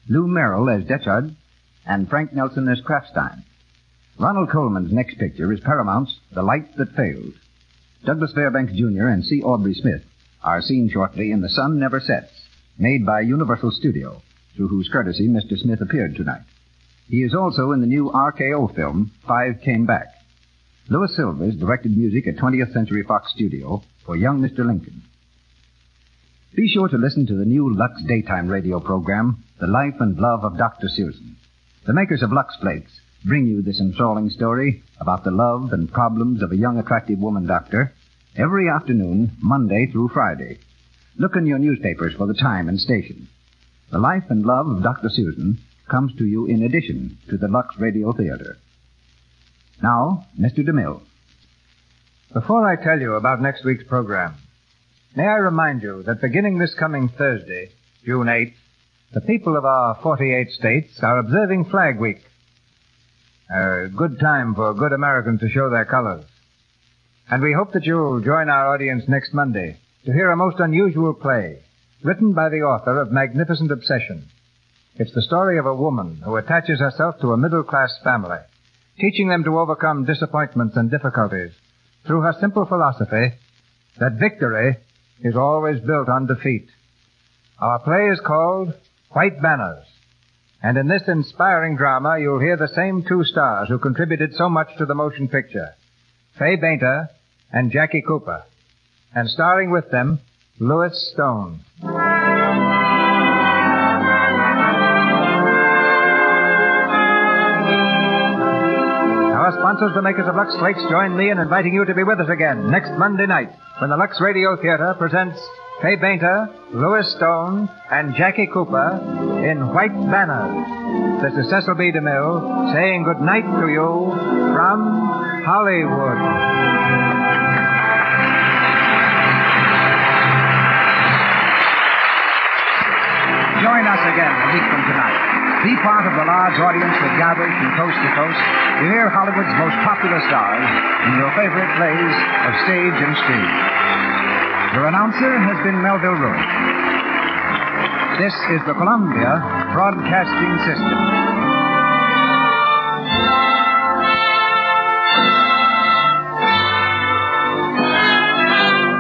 Lou Merrill as Detchard, and Frank Nelson as Kraftstein. Ronald Coleman's next picture is Paramount's The Light That Failed. Douglas Fairbanks, Jr. and C. Aubrey Smith are seen shortly in The Sun Never Sets, made by Universal Studio, through whose courtesy Mr. Smith appeared tonight. He is also in the new RKO film, Five Came Back. Louis Silvers directed music at 20th Century Fox Studio for Young Mr. Lincoln. Be sure to listen to the new Lux daytime radio program, The Life and Love of Dr. Susan. The makers of Lux Flakes bring you this enthralling story about the love and problems of a young, attractive woman doctor every afternoon, Monday through Friday. Look in your newspapers for the time and station. The Life and Love of Dr. Susan comes to you in addition to the Lux Radio Theater. Now, Mr. DeMille. Before I tell you about next week's program, may I remind you that beginning this coming Thursday, June 8th, the people of our 48 states are observing Flag Week. A good time for good Americans to show their colors. And we hope that you'll join our audience next Monday to hear a most unusual play written by the author of Magnificent Obsession. It's the story of a woman who attaches herself to a middle-class family, teaching them to overcome disappointments and difficulties through her simple philosophy that victory is always built on defeat. Our play is called White Banners, and in this inspiring drama you'll hear the same two stars who contributed so much to the motion picture, Faye Bainter and Jackie Cooper, and starring with them, Louis Stone. Sponsors, the makers of Lux Flakes, join me in inviting you to be with us again next Monday night when the Lux Radio Theater presents Faye Bainter, Louis Stone, and Jackie Cooper in White Banners. This is Cecil B. DeMille saying good night to you from Hollywood. Join us again a week from tonight. Be part of the large audience that gathers from coast to coast to hear Hollywood's most popular stars in your favorite plays of stage and screen. Your announcer has been Melville Root. This is the Columbia Broadcasting System.